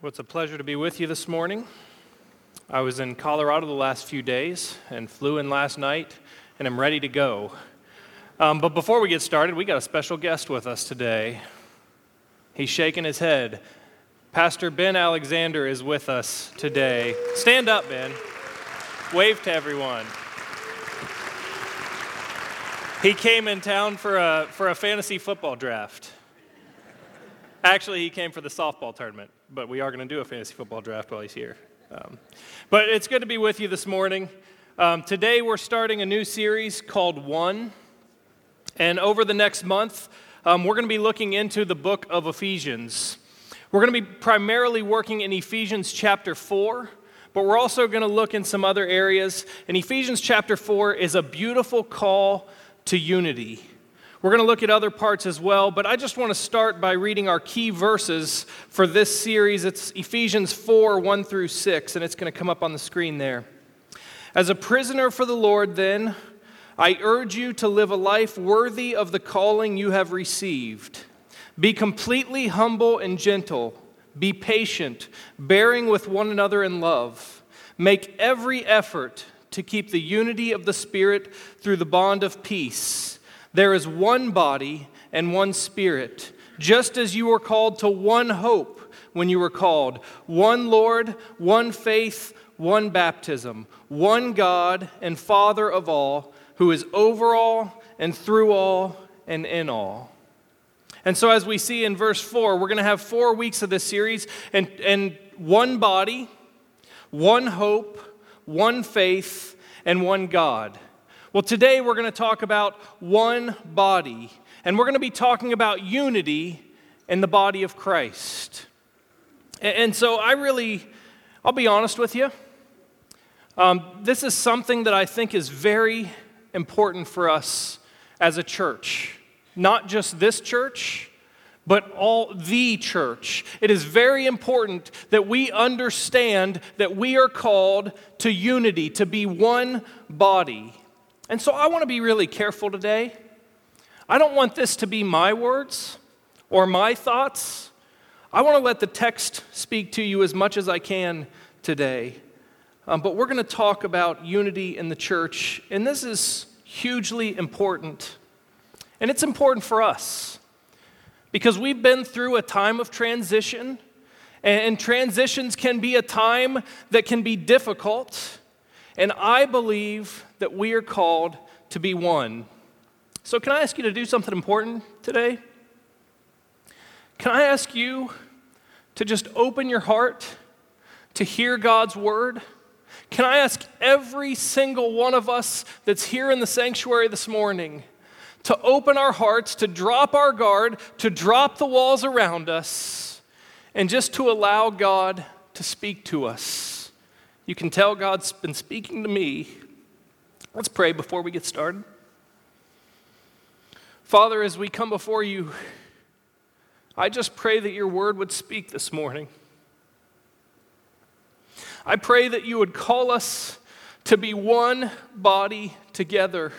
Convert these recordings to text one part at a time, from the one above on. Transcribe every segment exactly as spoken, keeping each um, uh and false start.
Well, it's a pleasure to be with you this morning. I was in Colorado the last few days and flew in last night, and I'm ready to go. Um, but before we get started, we got a special guest with us today. He's shaking his head. Pastor Ben Alexander is with us today. Stand up, Ben. Wave to everyone. He came in town for a for a fantasy football draft. Actually, he came for the softball tournament, but we are going to do a fantasy football draft while he's here. Um, but it's good to be with you this morning. Um, today, we're starting a new series called One. And over the next month, um, we're going to be looking into the book of Ephesians. We're going to be primarily working in Ephesians chapter four, but we're also going to look in some other areas. And Ephesians chapter four is a beautiful call to unity. We're going to look at other parts as well, but I just want to start by reading our key verses for this series. It's Ephesians four, one through six, and it's going to come up on the screen there. As a prisoner for the Lord, then, I urge you to live a life worthy of the calling you have received. Be completely humble and gentle. Be patient, bearing with one another in love. Make every effort to keep the unity of the Spirit through the bond of peace. There is one body and one Spirit, just as you were called to one hope when you were called, one Lord, one faith, one baptism, one God and Father of all, who is over all and through all and in all. And so as we see in verse four, we're going to have four weeks of this series, and, and one body, one hope, one faith, and one God. Well, today we're going to talk about one body, and we're going to be talking about unity in the body of Christ. And so I really, I'll be honest with you, um, this is something that I think is very important for us as a church. Not just this church, but all the church. It is very important that we understand that we are called to unity, to be one body. And so I want to be really careful today. I don't want this to be my words or my thoughts. I want to let the text speak to you as much as I can today. Um, but we're going to talk about unity in the church, and this is hugely important. And it's important for us because we've been through a time of transition, and transitions can be a time that can be difficult. And I believe that we are called to be one. So can I ask you to do something important today? Can I ask you to just open your heart to hear God's word? Can I ask every single one of us that's here in the sanctuary this morning to open our hearts, to drop our guard, to drop the walls around us, and just to allow God to speak to us? You can tell God's been speaking to me. Let's pray before we get started. Father, as we come before you, I just pray that your word would speak this morning. I pray that you would call us to be one body together.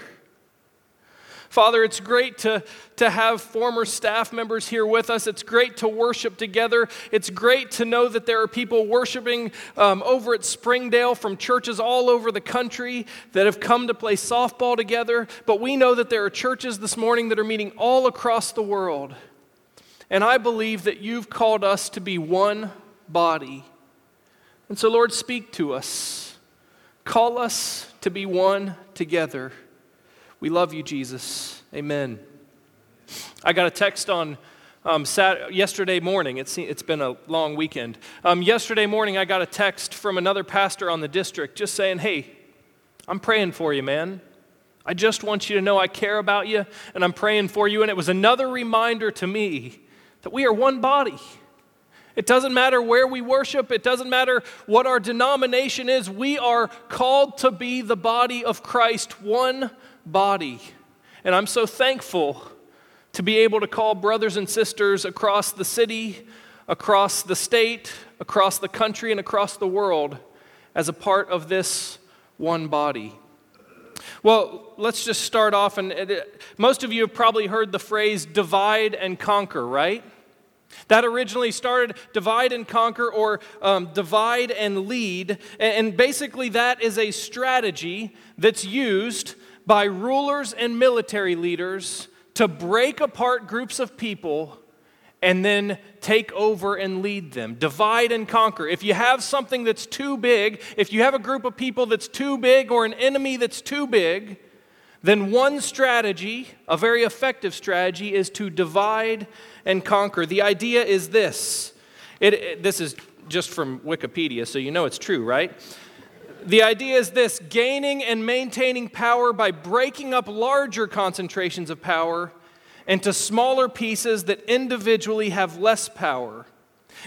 Father, it's great to, to have former staff members here with us. It's great to worship together. It's great to know that there are people worshiping um, over at Springdale from churches all over the country that have come to play softball together. But we know that there are churches this morning that are meeting all across the world. And I believe that you've called us to be one body. And so, Lord, speak to us. Call us to be one together. We love you, Jesus. Amen. I got a text on um, Saturday, yesterday morning. It's, it's been a long weekend. Um, yesterday morning, I got a text from another pastor on the district just saying, hey, I'm praying for you, man. I just want you to know I care about you, and I'm praying for you. And it was another reminder to me that we are one body. It doesn't matter where we worship. It doesn't matter what our denomination is. We are called to be the body of Christ, one body. And I'm so thankful to be able to call brothers and sisters across the city, across the state, across the country, and across the world as a part of this one body. Well, let's just start off, and it, most of you have probably heard the phrase divide and conquer, right? That originally started divide and conquer, or um, divide and lead. And basically that is a strategy that's used by rulers and military leaders to break apart groups of people and then take over and lead them. Divide and conquer. If you have something that's too big, if you have a group of people that's too big or an enemy that's too big, then one strategy, a very effective strategy, is to divide and conquer. The idea is this. It, it, this is just from Wikipedia, so you know it's true, right? The idea is this: gaining and maintaining power by breaking up larger concentrations of power into smaller pieces that individually have less power.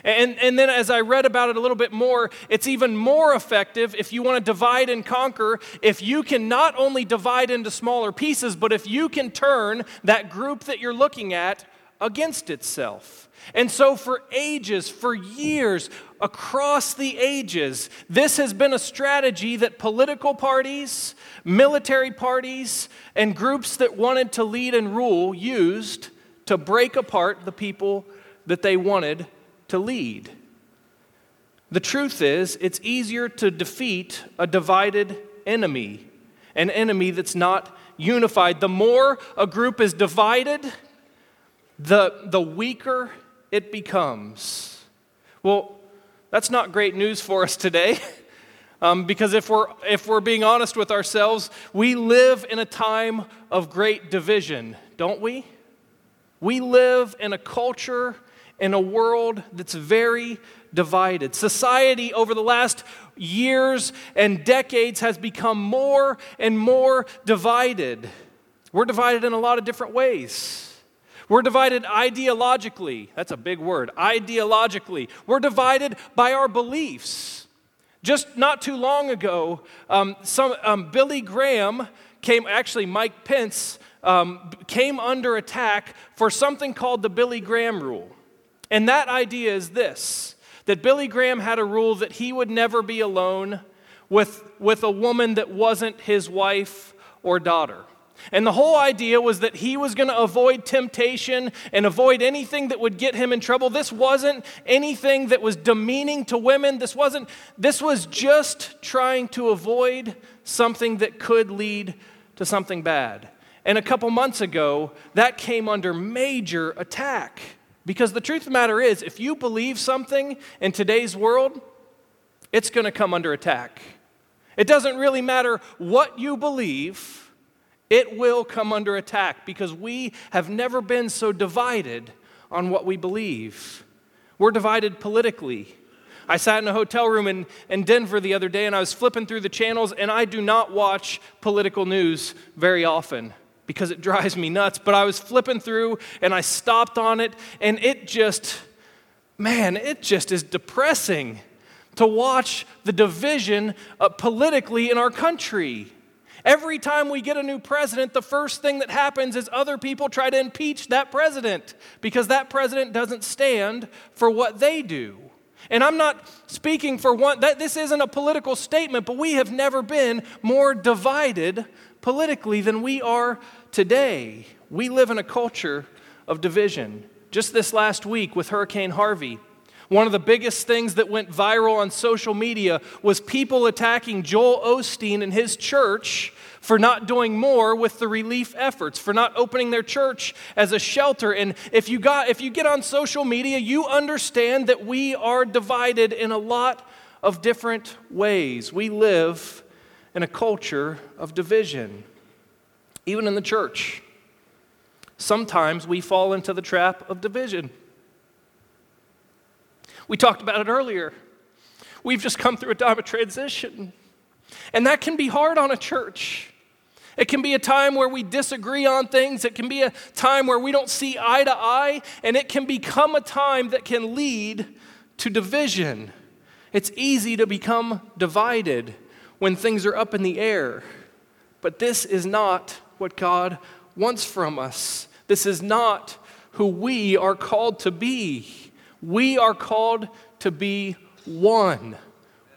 And, and then as I read about it a little bit more, it's even more effective if you want to divide and conquer, if you can not only divide into smaller pieces, but if you can turn that group that you're looking at against itself. And so for ages, for years, across the ages, this has been a strategy that political parties, military parties, and groups that wanted to lead and rule used to break apart the people that they wanted to lead. The truth is, it's easier to defeat a divided enemy, an enemy that's not unified. The more a group is divided, the, the weaker it becomes. Well, that's not great news for us today, um, because if we're, if we're being honest with ourselves, we live in a time of great division, don't we? We live in a culture, in a world that's very divided. Society over the last years and decades has become more and more divided. We're divided in a lot of different ways. We're divided ideologically. That's a big word, ideologically. We're divided by our beliefs. Just not too long ago, um, some, um, Billy Graham came, actually Mike Pence, um, came under attack for something called the Billy Graham Rule. And that idea is this, that Billy Graham had a rule that he would never be alone with, with a woman that wasn't his wife or daughter. And the whole idea was that he was going to avoid temptation and avoid anything that would get him in trouble. This wasn't anything that was demeaning to women. This wasn't, this was just trying to avoid something that could lead to something bad. And a couple months ago, that came under major attack. Because the truth of the matter is, if you believe something in today's world, it's going to come under attack. It doesn't really matter what you believe. It will come under attack because we have never been so divided on what we believe. We're divided politically. I sat in a hotel room in, in Denver the other day, and I was flipping through the channels, and I do not watch political news very often because it drives me nuts. But I was flipping through, and I stopped on it, and it just, man, it just is depressing to watch the division uh, politically in our country. Every time we get a new president, the first thing that happens is other people try to impeach that president because that president doesn't stand for what they do. And I'm not speaking for one, that this isn't a political statement, but we have never been more divided politically than we are today. We live in a culture of division. Just this last week with Hurricane Harvey, one of the biggest things that went viral on social media was people attacking Joel Osteen and his church for not doing more with the relief efforts, for not opening their church as a shelter. And if you got, if you get on social media, you understand that we are divided in a lot of different ways. We live in a culture of division, even in the church. Sometimes we fall into the trap of division. We talked about it earlier. We've just come through a time of transition. And that can be hard on a church. It can be a time where we disagree on things. It can be a time where we don't see eye to eye. And it can become a time that can lead to division. It's easy to become divided when things are up in the air. But this is not what God wants from us. This is not who we are called to be. We are called to be one.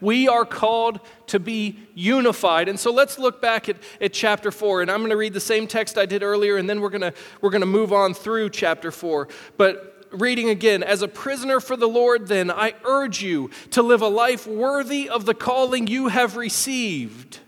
We are called to be unified. And so let's look back at, at chapter four. And I'm going to read the same text I did earlier, and then we're going to, we're going to move on through chapter four. But reading again, as a prisoner for the Lord, then, I urge you to live a life worthy of the calling you have received.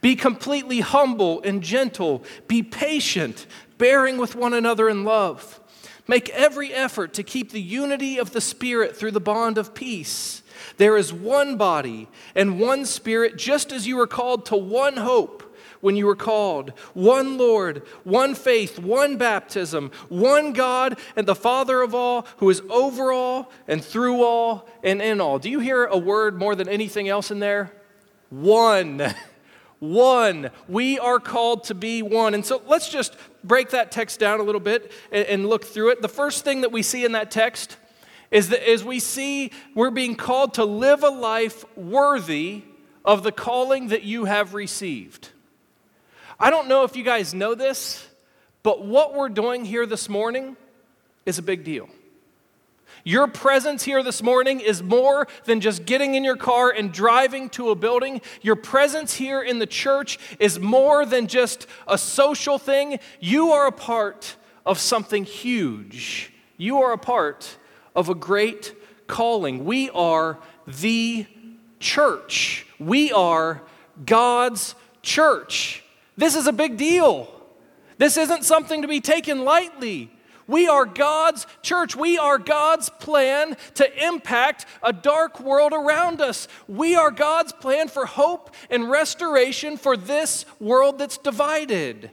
Be completely humble and gentle. Be patient, bearing with one another in love. Make every effort to keep the unity of the Spirit through the bond of peace. There is one body and one Spirit, just as you were called to one hope when you were called. One Lord, one faith, one baptism, one God and the Father of all, who is over all and through all and in all. Do you hear a word more than anything else in there? One. One. We are called to be one. And so let's just break that text down a little bit and, and look through it. The first thing that we see in that text is that as we see we're being called to live a life worthy of the calling that you have received. I don't know if you guys know this, but what we're doing here this morning is a big deal. Your presence here this morning is more than just getting in your car and driving to a building. Your presence here in the church is more than just a social thing. You are a part of something huge. You are a part of a great calling. We are the church. We are God's church. This is a big deal. This isn't something to be taken lightly. We are God's church. We are God's plan to impact a dark world around us. We are God's plan for hope and restoration for this world that's divided.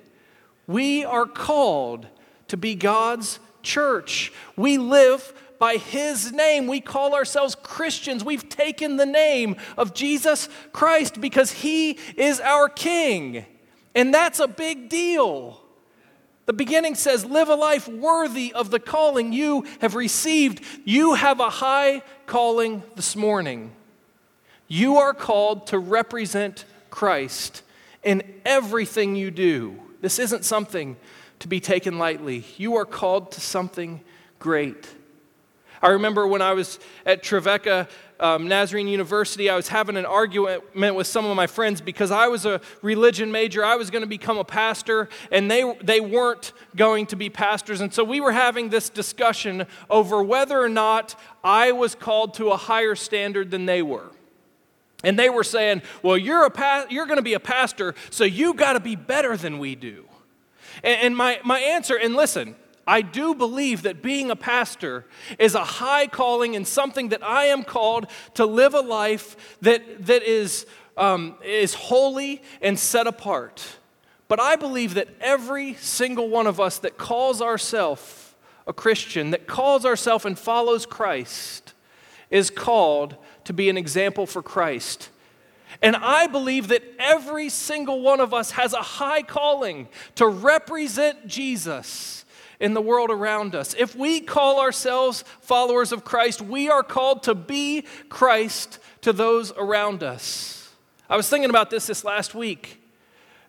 We are called to be God's church. We live by His name. We call ourselves Christians. We've taken the name of Jesus Christ because He is our King. And that's a big deal. The beginning says, live a life worthy of the calling you have received. You have a high calling this morning. You are called to represent Christ in everything you do. This isn't something to be taken lightly. You are called to something great. I remember when I was at Trevecca um, Nazarene University, I was having an argument with some of my friends because I was a religion major. I was going to become a pastor, and they they weren't going to be pastors. And so we were having this discussion over whether or not I was called to a higher standard than they were. And they were saying, well, you're a pa- you're going to be a pastor, so you got to be better than we do. And, and my, my answer, and listen, I do believe that being a pastor is a high calling and something that I am called to live a life that, that is, um, is holy and set apart. But I believe that every single one of us that calls ourselves a Christian, that calls ourselves and follows Christ, is called to be an example for Christ. And I believe that every single one of us has a high calling to represent Jesus in the world around us. If we call ourselves followers of Christ, we are called to be Christ to those around us. I was thinking about this this last week,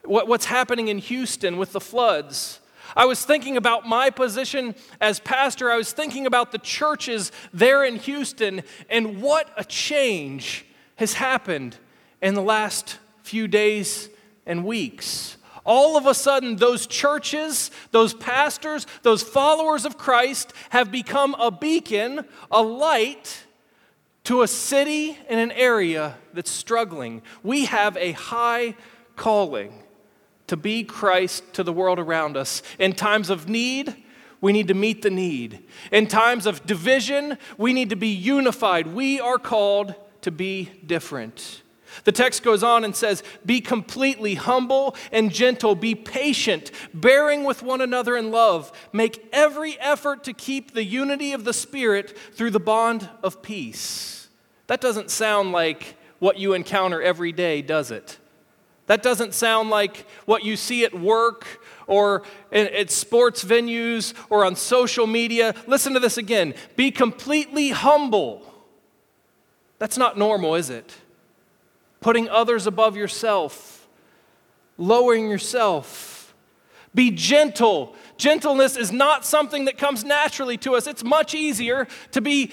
what, what's happening in Houston with the floods. I was thinking about my position as pastor. I was thinking about the churches there in Houston, and what a change has happened in the last few days and weeks. All of a sudden, those churches, those pastors, those followers of Christ have become a beacon, a light to a city and an area that's struggling. We have a high calling to be Christ to the world around us. In times of need, we need to meet the need. In times of division, we need to be unified. We are called to be different. The text goes on and says, be completely humble and gentle, be patient, bearing with one another in love. Make every effort to keep the unity of the Spirit through the bond of peace. That doesn't sound like what you encounter every day, does it? That doesn't sound like what you see at work or at sports venues or on social media. Listen to this again. Be completely humble. That's not normal, is it? Putting others above yourself, lowering yourself. Be gentle. Gentleness is not something that comes naturally to us. It's much easier to be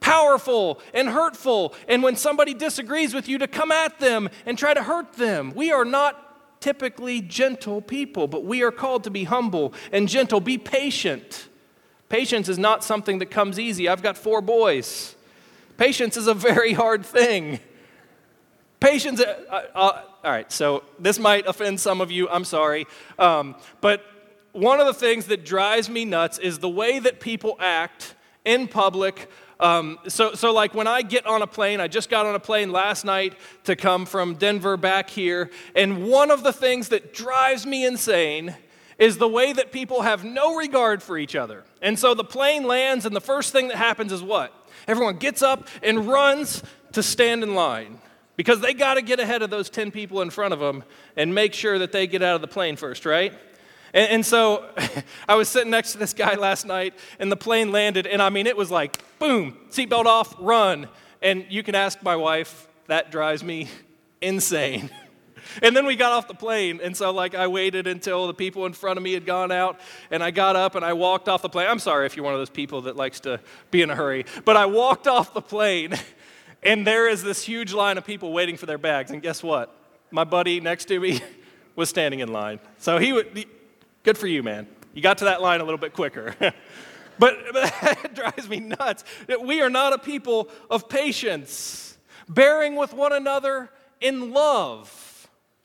powerful and hurtful, and when somebody disagrees with you, to come at them and try to hurt them. We are not typically gentle people, but we are called to be humble and gentle. Be patient. Patience is not something that comes easy. I've got four boys. Patience is a very hard thing. Patience, uh, uh, all right, so this might offend some of you, I'm sorry. Um, but one of the things that drives me nuts is the way that people act in public. Um, so, so like when I get on a plane, I just got on a plane last night to come from Denver back here, and one of the things that drives me insane is the way that people have no regard for each other. And so the plane lands, and the first thing that happens is what? Everyone gets up and runs to stand in line, because they got to get ahead of those ten people in front of them and make sure that they get out of the plane first, right? And, and so I was sitting next to this guy last night, and the plane landed, and I mean, it was like, boom, seatbelt off, run. And you can ask my wife, that drives me insane. And then we got off the plane, and so like I waited until the people in front of me had gone out, and I got up and I walked off the plane. I'm sorry if you're one of those people that likes to be in a hurry, but I walked off the plane. And there is this huge line of people waiting for their bags. And guess what? My buddy next to me was standing in line. So he would, good for you, man. You got to that line a little bit quicker. but, but that drives me nuts. We are not a people of patience. Bearing with one another in love.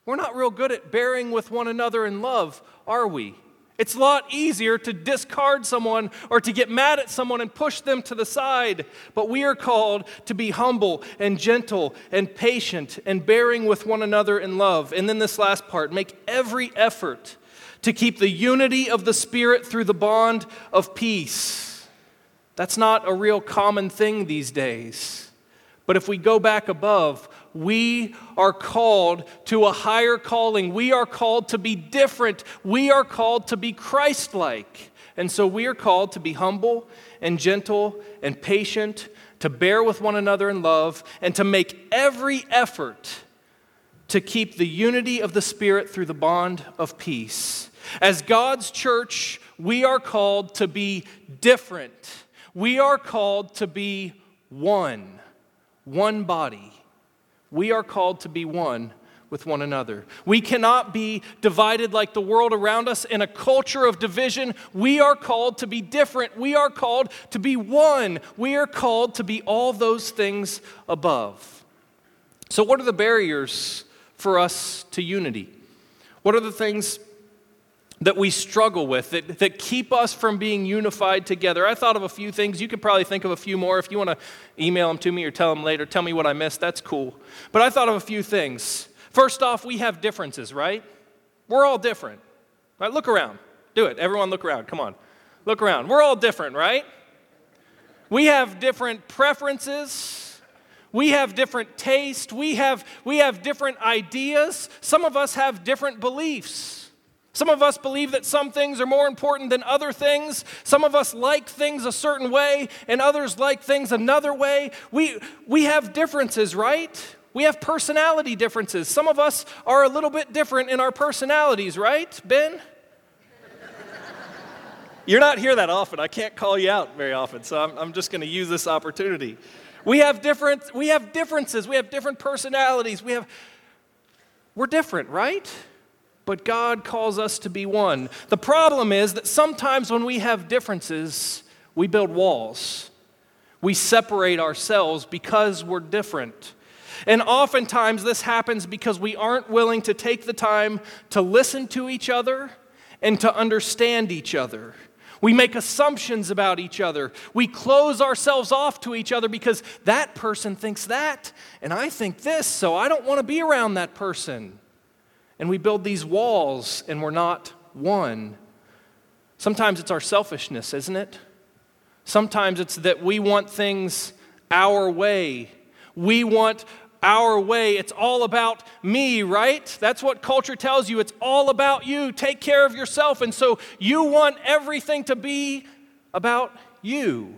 We're not real good at bearing with one another in love, are we? It's a lot easier to discard someone or to get mad at someone and push them to the side. But we are called to be humble and gentle and patient and bearing with one another in love. And then this last part, make every effort to keep the unity of the Spirit through the bond of peace. That's not a real common thing these days. But if we go back above, we are called to a higher calling. We are called to be different. We are called to be Christ-like. And so we are called to be humble and gentle and patient, to bear with one another in love, and to make every effort to keep the unity of the Spirit through the bond of peace. As God's church, we are called to be different. We are called to be one, one body. We are called to be one with one another. We cannot be divided like the world around us in a culture of division. We are called to be different. We are called to be one. We are called to be all those things above. So what are the barriers for us to unity? What are the things that we struggle with, that, that keep us from being unified together? I thought of a few things. You could probably think of a few more. If you want to email them to me or tell them later, tell me what I missed, that's cool. But I thought of a few things. First off, we have differences, right? We're all different. Right? Look around. Do it. Everyone look around. Come on. Look around. We're all different, right? We have different preferences. We have different tastes. We have, we have different ideas. Some of us have different beliefs. Some of us believe that some things are more important than other things. Some of us like things a certain way, and others like things another way. We, we have differences, right? We have personality differences. Some of us are a little bit different in our personalities, right, Ben? You're not here that often. I can't call you out very often, so I'm, I'm just going to use this opportunity. We have different, we have differences. We have different personalities. We have, we're different, right? But God calls us to be one. The problem is that sometimes when we have differences, we build walls. We separate ourselves because we're different. And oftentimes this happens because we aren't willing to take the time to listen to each other and to understand each other. We make assumptions about each other. We close ourselves off to each other because that person thinks that, and I think this, so I don't want to be around that person. And we build these walls, and we're not one. Sometimes it's our selfishness, isn't it? Sometimes it's that we want things our way. We want our way. It's all about me, right? That's what culture tells you. It's all about you. Take care of yourself. And so you want everything to be about you.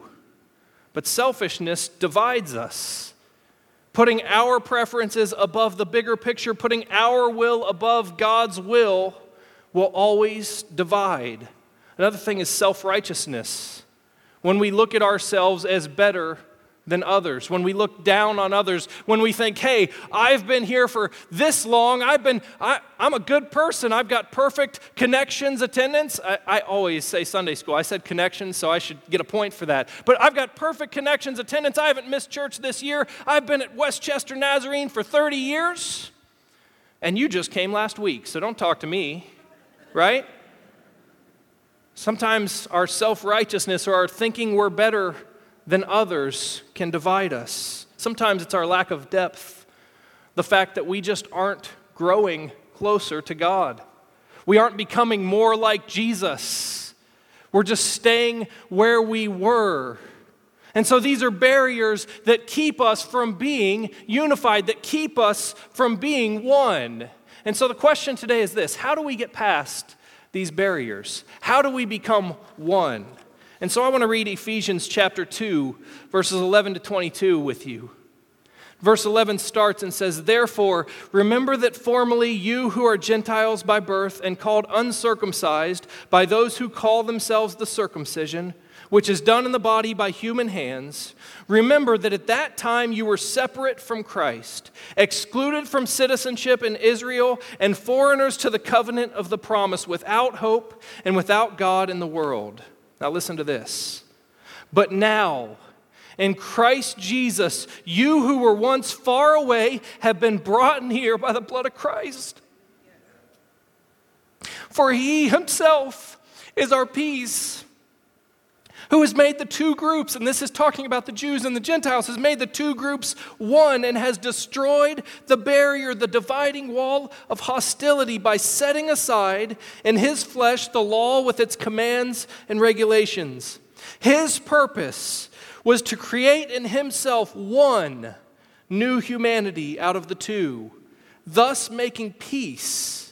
But selfishness divides us. Putting our preferences above the bigger picture, putting our will above God's will, will always divide. Another thing is self-righteousness. When we look at ourselves as better than others, when we look down on others, when we think, hey, I've been here for this long, I've been, I, I'm a good person, I've got perfect connections, attendance. I, I always say Sunday school. I said connections, so I should get a point for that. But I've got perfect connections, attendance. I haven't missed church this year. I've been at Westchester Nazarene for thirty years, and you just came last week, so don't talk to me, right? Sometimes our self-righteousness or our thinking we're better than others can divide us. Sometimes it's our lack of depth, the fact that we just aren't growing closer to God. We aren't becoming more like Jesus. We're just staying where we were. And so these are barriers that keep us from being unified, that keep us from being one. And so the question today is this: how do we get past these barriers? How do we become one? And so I want to read Ephesians chapter two, verses eleven to twenty-two with you. Verse eleven starts and says, "Therefore, remember that formerly you who are Gentiles by birth and called uncircumcised by those who call themselves the circumcision, which is done in the body by human hands, remember that at that time you were separate from Christ, excluded from citizenship in Israel, and foreigners to the covenant of the promise, without hope and without God in the world." Now listen to this. "But now, in Christ Jesus, you who were once far away have been brought near by the blood of Christ. For he himself is our peace, who has made the two groups," and this is talking about the Jews and the Gentiles, "has made the two groups one and has destroyed the barrier, the dividing wall of hostility, by setting aside in his flesh the law with its commands and regulations. His purpose was to create in himself one new humanity out of the two, thus making peace,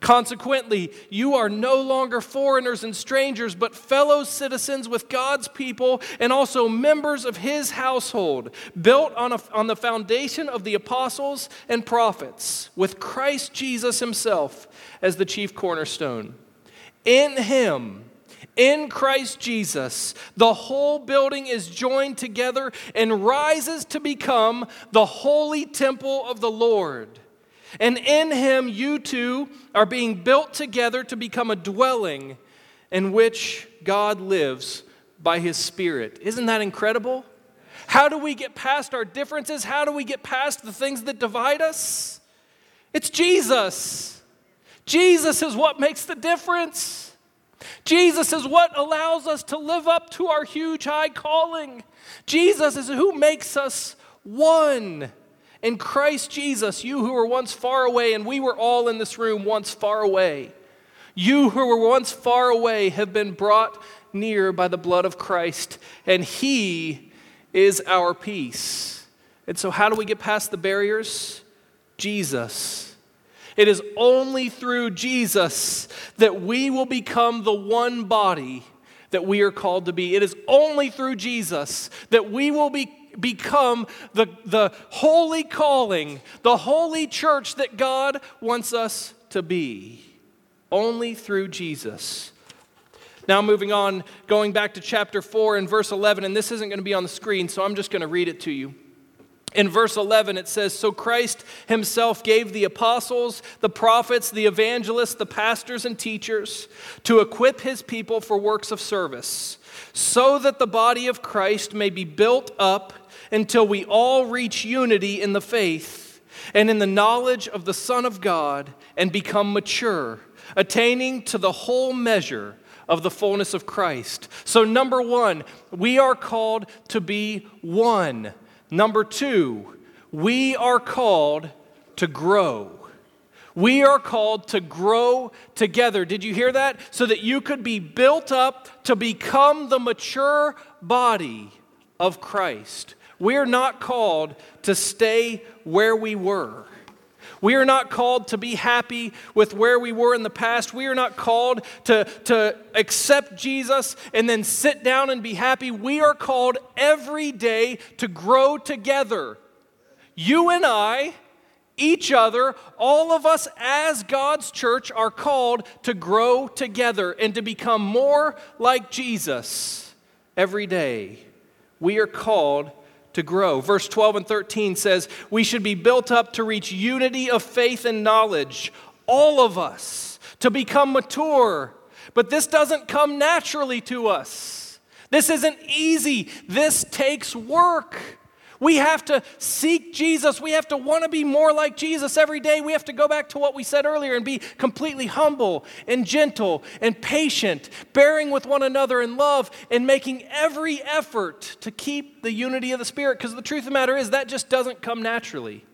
Consequently, you are no longer foreigners and strangers, but fellow citizens with God's people and also members of his household, built on, a, on the foundation of the apostles and prophets, with Christ Jesus himself as the chief cornerstone. In him, in Christ Jesus, the whole building is joined together and rises to become the holy temple of the Lord. And in him you two are being built together to become a dwelling in which God lives by his Spirit." Isn't that incredible? How do we get past our differences? How do we get past the things that divide us? It's Jesus. Jesus is what makes the difference. Jesus is what allows us to live up to our huge high calling. Jesus is who makes us one. In Christ Jesus, you who were once far away, and we were all in this room once far away, you who were once far away have been brought near by the blood of Christ, and he is our peace. And so how do we get past the barriers? Jesus. It is only through Jesus that we will become the one body that we are called to be. It is only through Jesus that we will be become the, the holy calling, the holy church that God wants us to be. Only through Jesus. Now moving on, going back to chapter four and verse eleven, and this isn't going to be on the screen, so I'm just going to read it to you. In verse eleven it says, "So Christ himself gave the apostles, the prophets, the evangelists, the pastors and teachers to equip his people for works of service, so that the body of Christ may be built up until we all reach unity in the faith and in the knowledge of the Son of God and become mature, attaining to the whole measure of the fullness of Christ." So number one, we are called to be one. Number two, we are called to grow. We are called to grow together. Did you hear that? So that you could be built up to become the mature body of Christ. We're not called to stay where we were. We are not called to be happy with where we were in the past. We are not called to, to accept Jesus and then sit down and be happy. We are called every day to grow together. You and I, each other, all of us as God's church are called to grow together and to become more like Jesus every day. We are called to grow. Verse twelve and thirteen says, we should be built up to reach unity of faith and knowledge, all of us, to become mature. But this doesn't come naturally to us. This isn't easy. This takes work. We have to seek Jesus. We have to want to be more like Jesus every day. We have to go back to what we said earlier and be completely humble and gentle and patient, bearing with one another in love and making every effort to keep the unity of the Spirit. Because the truth of the matter is that just doesn't come naturally.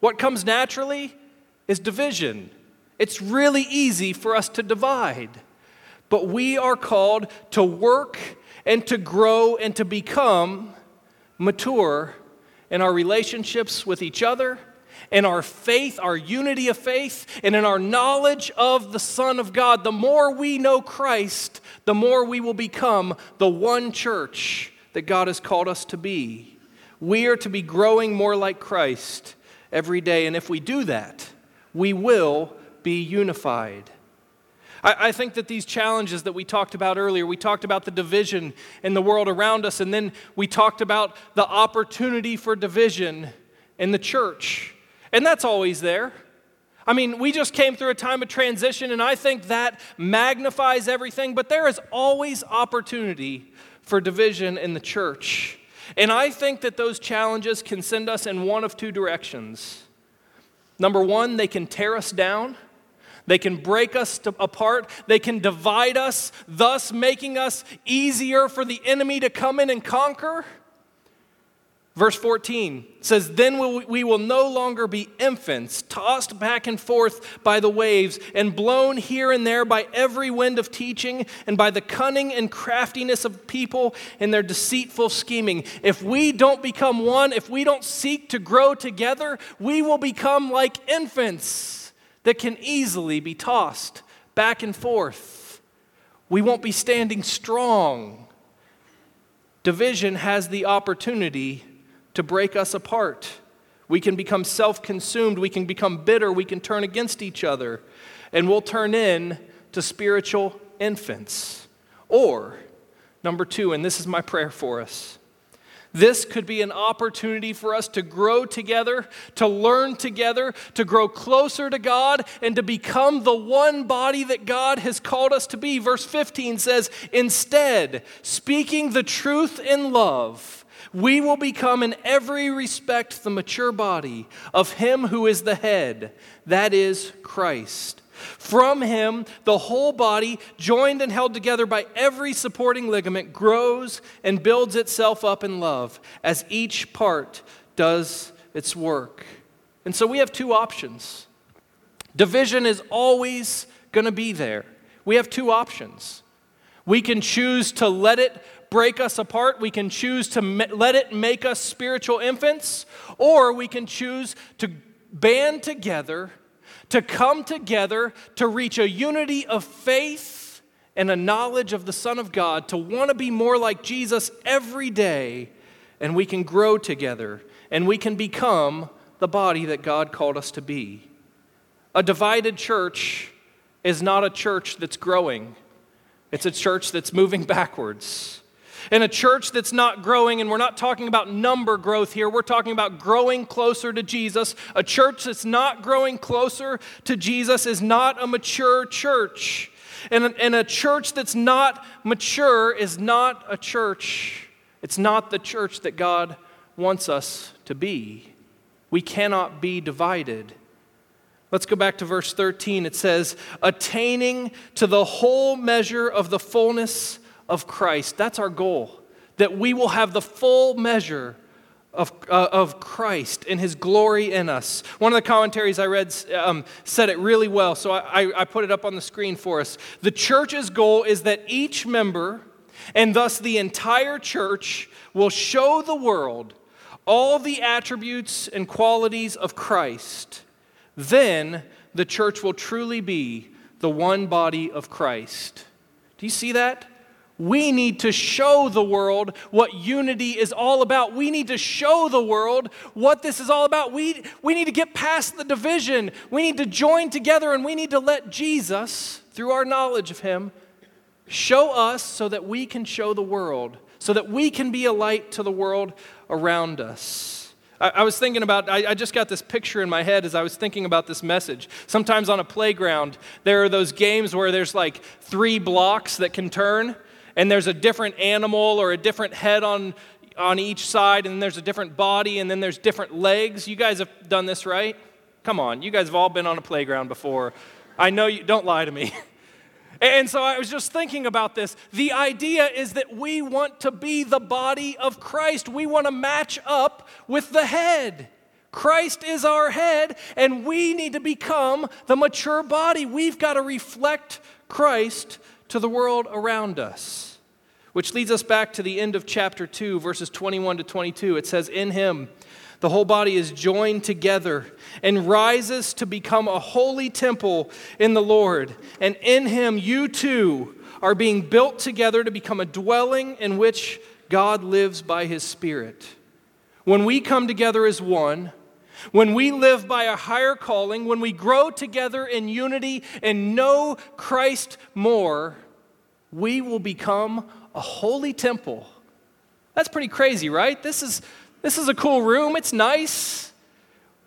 What comes naturally is division. It's really easy for us to divide. But we are called to work and to grow and to become mature in our relationships with each other, in our faith, our unity of faith, and in our knowledge of the Son of God. The more we know Christ, the more we will become the one church that God has called us to be. We are to be growing more like Christ every day, and if we do that, we will be unified. I think that these challenges that we talked about earlier, we talked about the division in the world around us, and then we talked about the opportunity for division in the church. And that's always there. I mean, we just came through a time of transition, and I think that magnifies everything, but there is always opportunity for division in the church. And I think that those challenges can send us in one of two directions. Number one, they can tear us down. They can break us apart. They can divide us, thus making us easier for the enemy to come in and conquer. Verse fourteen says, then we will no longer be infants, tossed back and forth by the waves and blown here and there by every wind of teaching and by the cunning and craftiness of people and their deceitful scheming. If we don't become one, if we don't seek to grow together, we will become like infants that can easily be tossed back and forth. We won't be standing strong. Division has the opportunity to break us apart. We can become self-consumed. We can become bitter. We can turn against each other. And we'll turn in to spiritual infants. Or, number two, and this is my prayer for us, this could be an opportunity for us to grow together, to learn together, to grow closer to God, and to become the one body that God has called us to be. Verse fifteen says, instead, speaking the truth in love, we will become in every respect the mature body of Him who is the head, that is Christ. From Him, the whole body, joined and held together by every supporting ligament, grows and builds itself up in love as each part does its work. And so we have two options. Division is always going to be there. We have two options. We can choose to let it break us apart. We can choose to let it make us spiritual infants, or we can choose to band together, to come together, to reach a unity of faith and a knowledge of the Son of God, to want to be more like Jesus every day, and we can grow together, and we can become the body that God called us to be. A divided church is not a church that's growing. It's a church that's moving backwards. And a church that's not growing, and we're not talking about number growth here, we're talking about growing closer to Jesus. A church that's not growing closer to Jesus is not a mature church. And a, and a church that's not mature is not a church. It's not the church that God wants us to be. We cannot be divided. Let's go back to verse thirteen. It says, attaining to the whole measure of the fullness of Christ. That's our goal, that we will have the full measure of, uh, of Christ and His glory in us. One of the commentaries I read um, said it really well, so I, I put it up on the screen for us. The church's goal is that each member, and thus the entire church, will show the world all the attributes and qualities of Christ. then the church will truly be the one body of Christ. Do you see that? We need to show the world what unity is all about. We need to show the world what this is all about. We, we need to get past the division. We need to join together, and we need to let Jesus, through our knowledge of him, show us so that we can show the world, so that we can be a light to the world around us. I, I was thinking about, I, I just got this picture in my head as I was thinking about this message. Sometimes on a playground, there are those games where there's like three blocks that can turn, and there's a different animal or a different head on on each side, and there's a different body, and then there's different legs. You guys have done this, right? Come on, you guys have all been on a playground before. I know you, don't lie to me. And so I was just thinking about this. The idea is that we want to be the body of Christ. We want to match up with the head. Christ is our head, and we need to become the mature body. We've got to reflect Christ to the world around us. Which leads us back to the end of chapter two, verses twenty-one to twenty-two. It says, "In him, the whole body is joined together and rises to become a holy temple in the Lord. And in him, you too are being built together to become a dwelling in which God lives by his Spirit." When we come together as one, when we live by a higher calling, when we grow together in unity and know Christ more, we will become a holy temple. That's pretty crazy, right? This is this is a cool room. It's nice.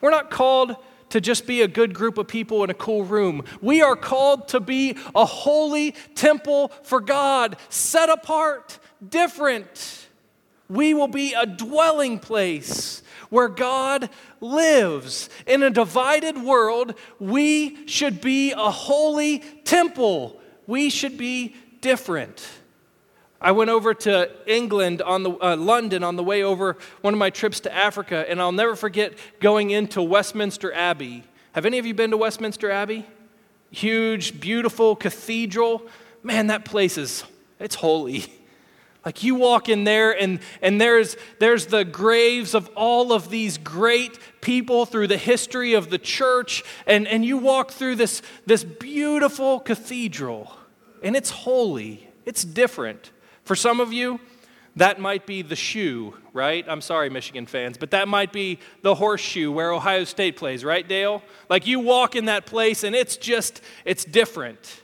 We're not called to just be a good group of people in a cool room. We are called to be a holy temple for God, set apart, different. We will be a dwelling place where God lives. In a divided world, we should be a holy temple. We should be different. I went over to England, on the uh, London, on the way over one of my trips to Africa, and I'll never forget going into Westminster Abbey. Have any of you been to Westminster Abbey? Huge, beautiful cathedral. Man, that place is, it's holy. Like you walk in there and, and there's, there's the graves of all of these great people through the history of the church. And, and you walk through this, this beautiful cathedral, and it's holy. It's different. For some of you, that might be the shoe, right? I'm sorry, Michigan fans, but that might be the horseshoe where Ohio State plays, right, Dale? Like you walk in that place and it's just, it's different.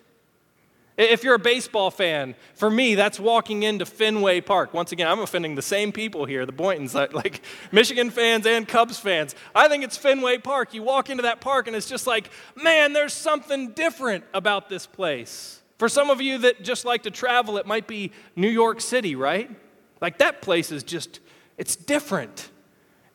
If you're a baseball fan, for me, that's walking into Fenway Park. Once again, I'm offending the same people here, the Boyntons, like Michigan fans and Cubs fans. I think it's Fenway Park. You walk into that park and it's just like, man, there's something different about this place. For some of you that just like to travel, it might be New York City, right? Like that place is just, it's different.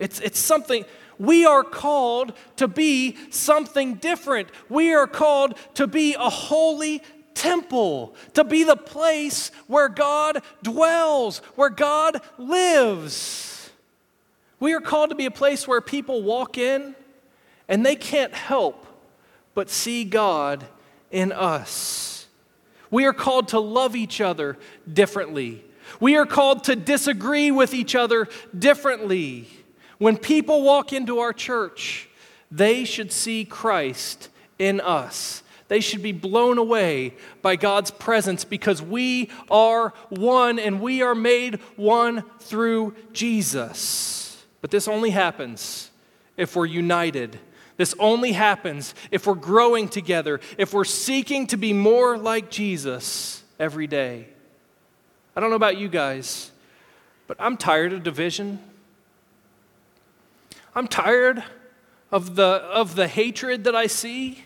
It's it's something. We are called to be something different. We are called to be a holy temple, to be the place where God dwells, where God lives. We are called to be a place where people walk in and they can't help but see God in us. We are called to love each other differently. We are called to disagree with each other differently. When people walk into our church, they should see Christ in us. They should be blown away by God's presence because we are one and we are made one through Jesus. But this only happens if we're united. This only happens if we're growing together, if we're seeking to be more like Jesus every day. I don't know about you guys, but I'm tired of division. I'm tired of the, of the hatred that I see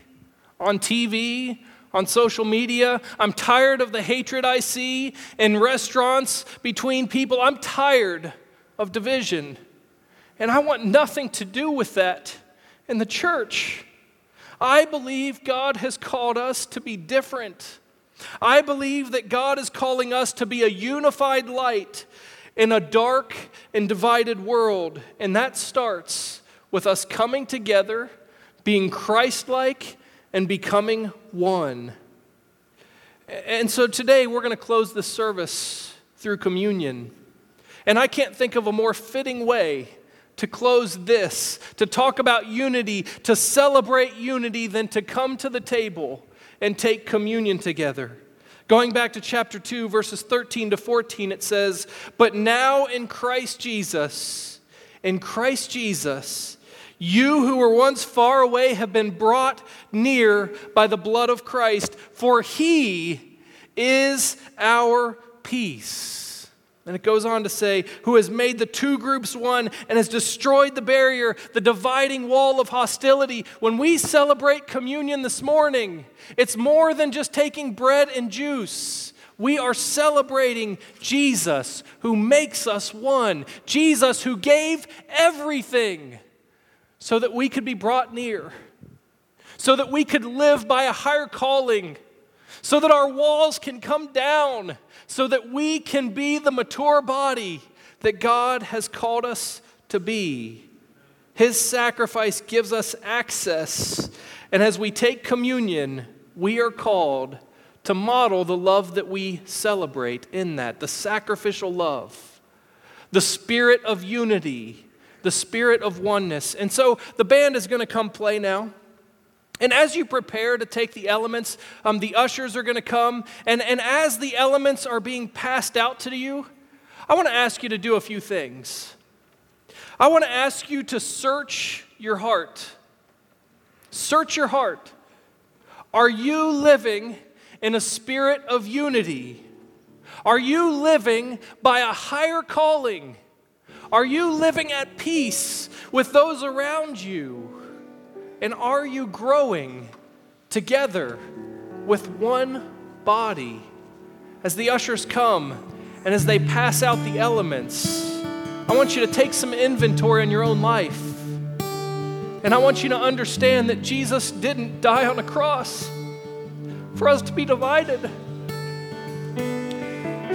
on T V, on social media. I'm tired of the hatred I see in restaurants between people. I'm tired of division. And I want nothing to do with that in the church. I believe God has called us to be different. I believe that God is calling us to be a unified light in a dark and divided world. And that starts with us coming together, being Christ-like, and becoming one. And so today we're going to close this service through communion. And I can't think of a more fitting way to close this, to talk about unity, to celebrate unity, than to come to the table and take communion together. Going back to chapter two, verses thirteen to fourteen, it says, "But now in Christ Jesus, in Christ Jesus, you who were once far away have been brought near by the blood of Christ, for he is our peace." And it goes on to say, "Who has made the two groups one and has destroyed the barrier, the dividing wall of hostility." When we celebrate communion this morning, it's more than just taking bread and juice. We are celebrating Jesus who makes us one. Jesus who gave everything so that we could be brought near, so that we could live by a higher calling, so that our walls can come down, so that we can be the mature body that God has called us to be. His sacrifice gives us access, and as we take communion, we are called to model the love that we celebrate in that, the sacrificial love, the spirit of unity, the spirit of oneness. And so the band is going to come play now. And as you prepare to take the elements, um, the ushers are going to come. And, and as the elements are being passed out to you, I want to ask you to do a few things. I want to ask you to search your heart. Search your heart. Are you living in a spirit of unity? Are you living by a higher calling? Are you living at peace with those around you? And are you growing together with one body? As the ushers come and as they pass out the elements, I want you to take some inventory in your own life. And I want you to understand that Jesus didn't die on a cross for us to be divided.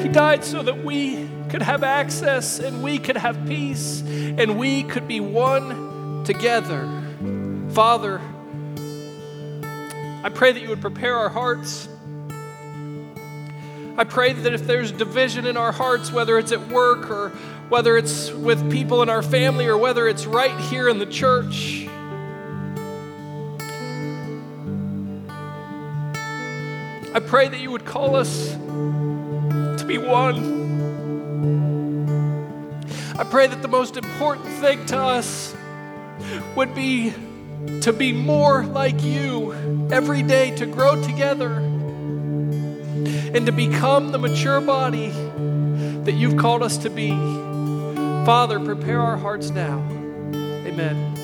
He died so that we could have access and we could have peace and we could be one together. Father, I pray that you would prepare our hearts. I pray that if there's division in our hearts, whether it's at work or whether it's with people in our family or whether it's right here in the church, I pray that you would call us to be one. I pray that the most important thing to us would be to be more like you every day, to grow together and to become the mature body that you've called us to be. Father, prepare our hearts now. Amen.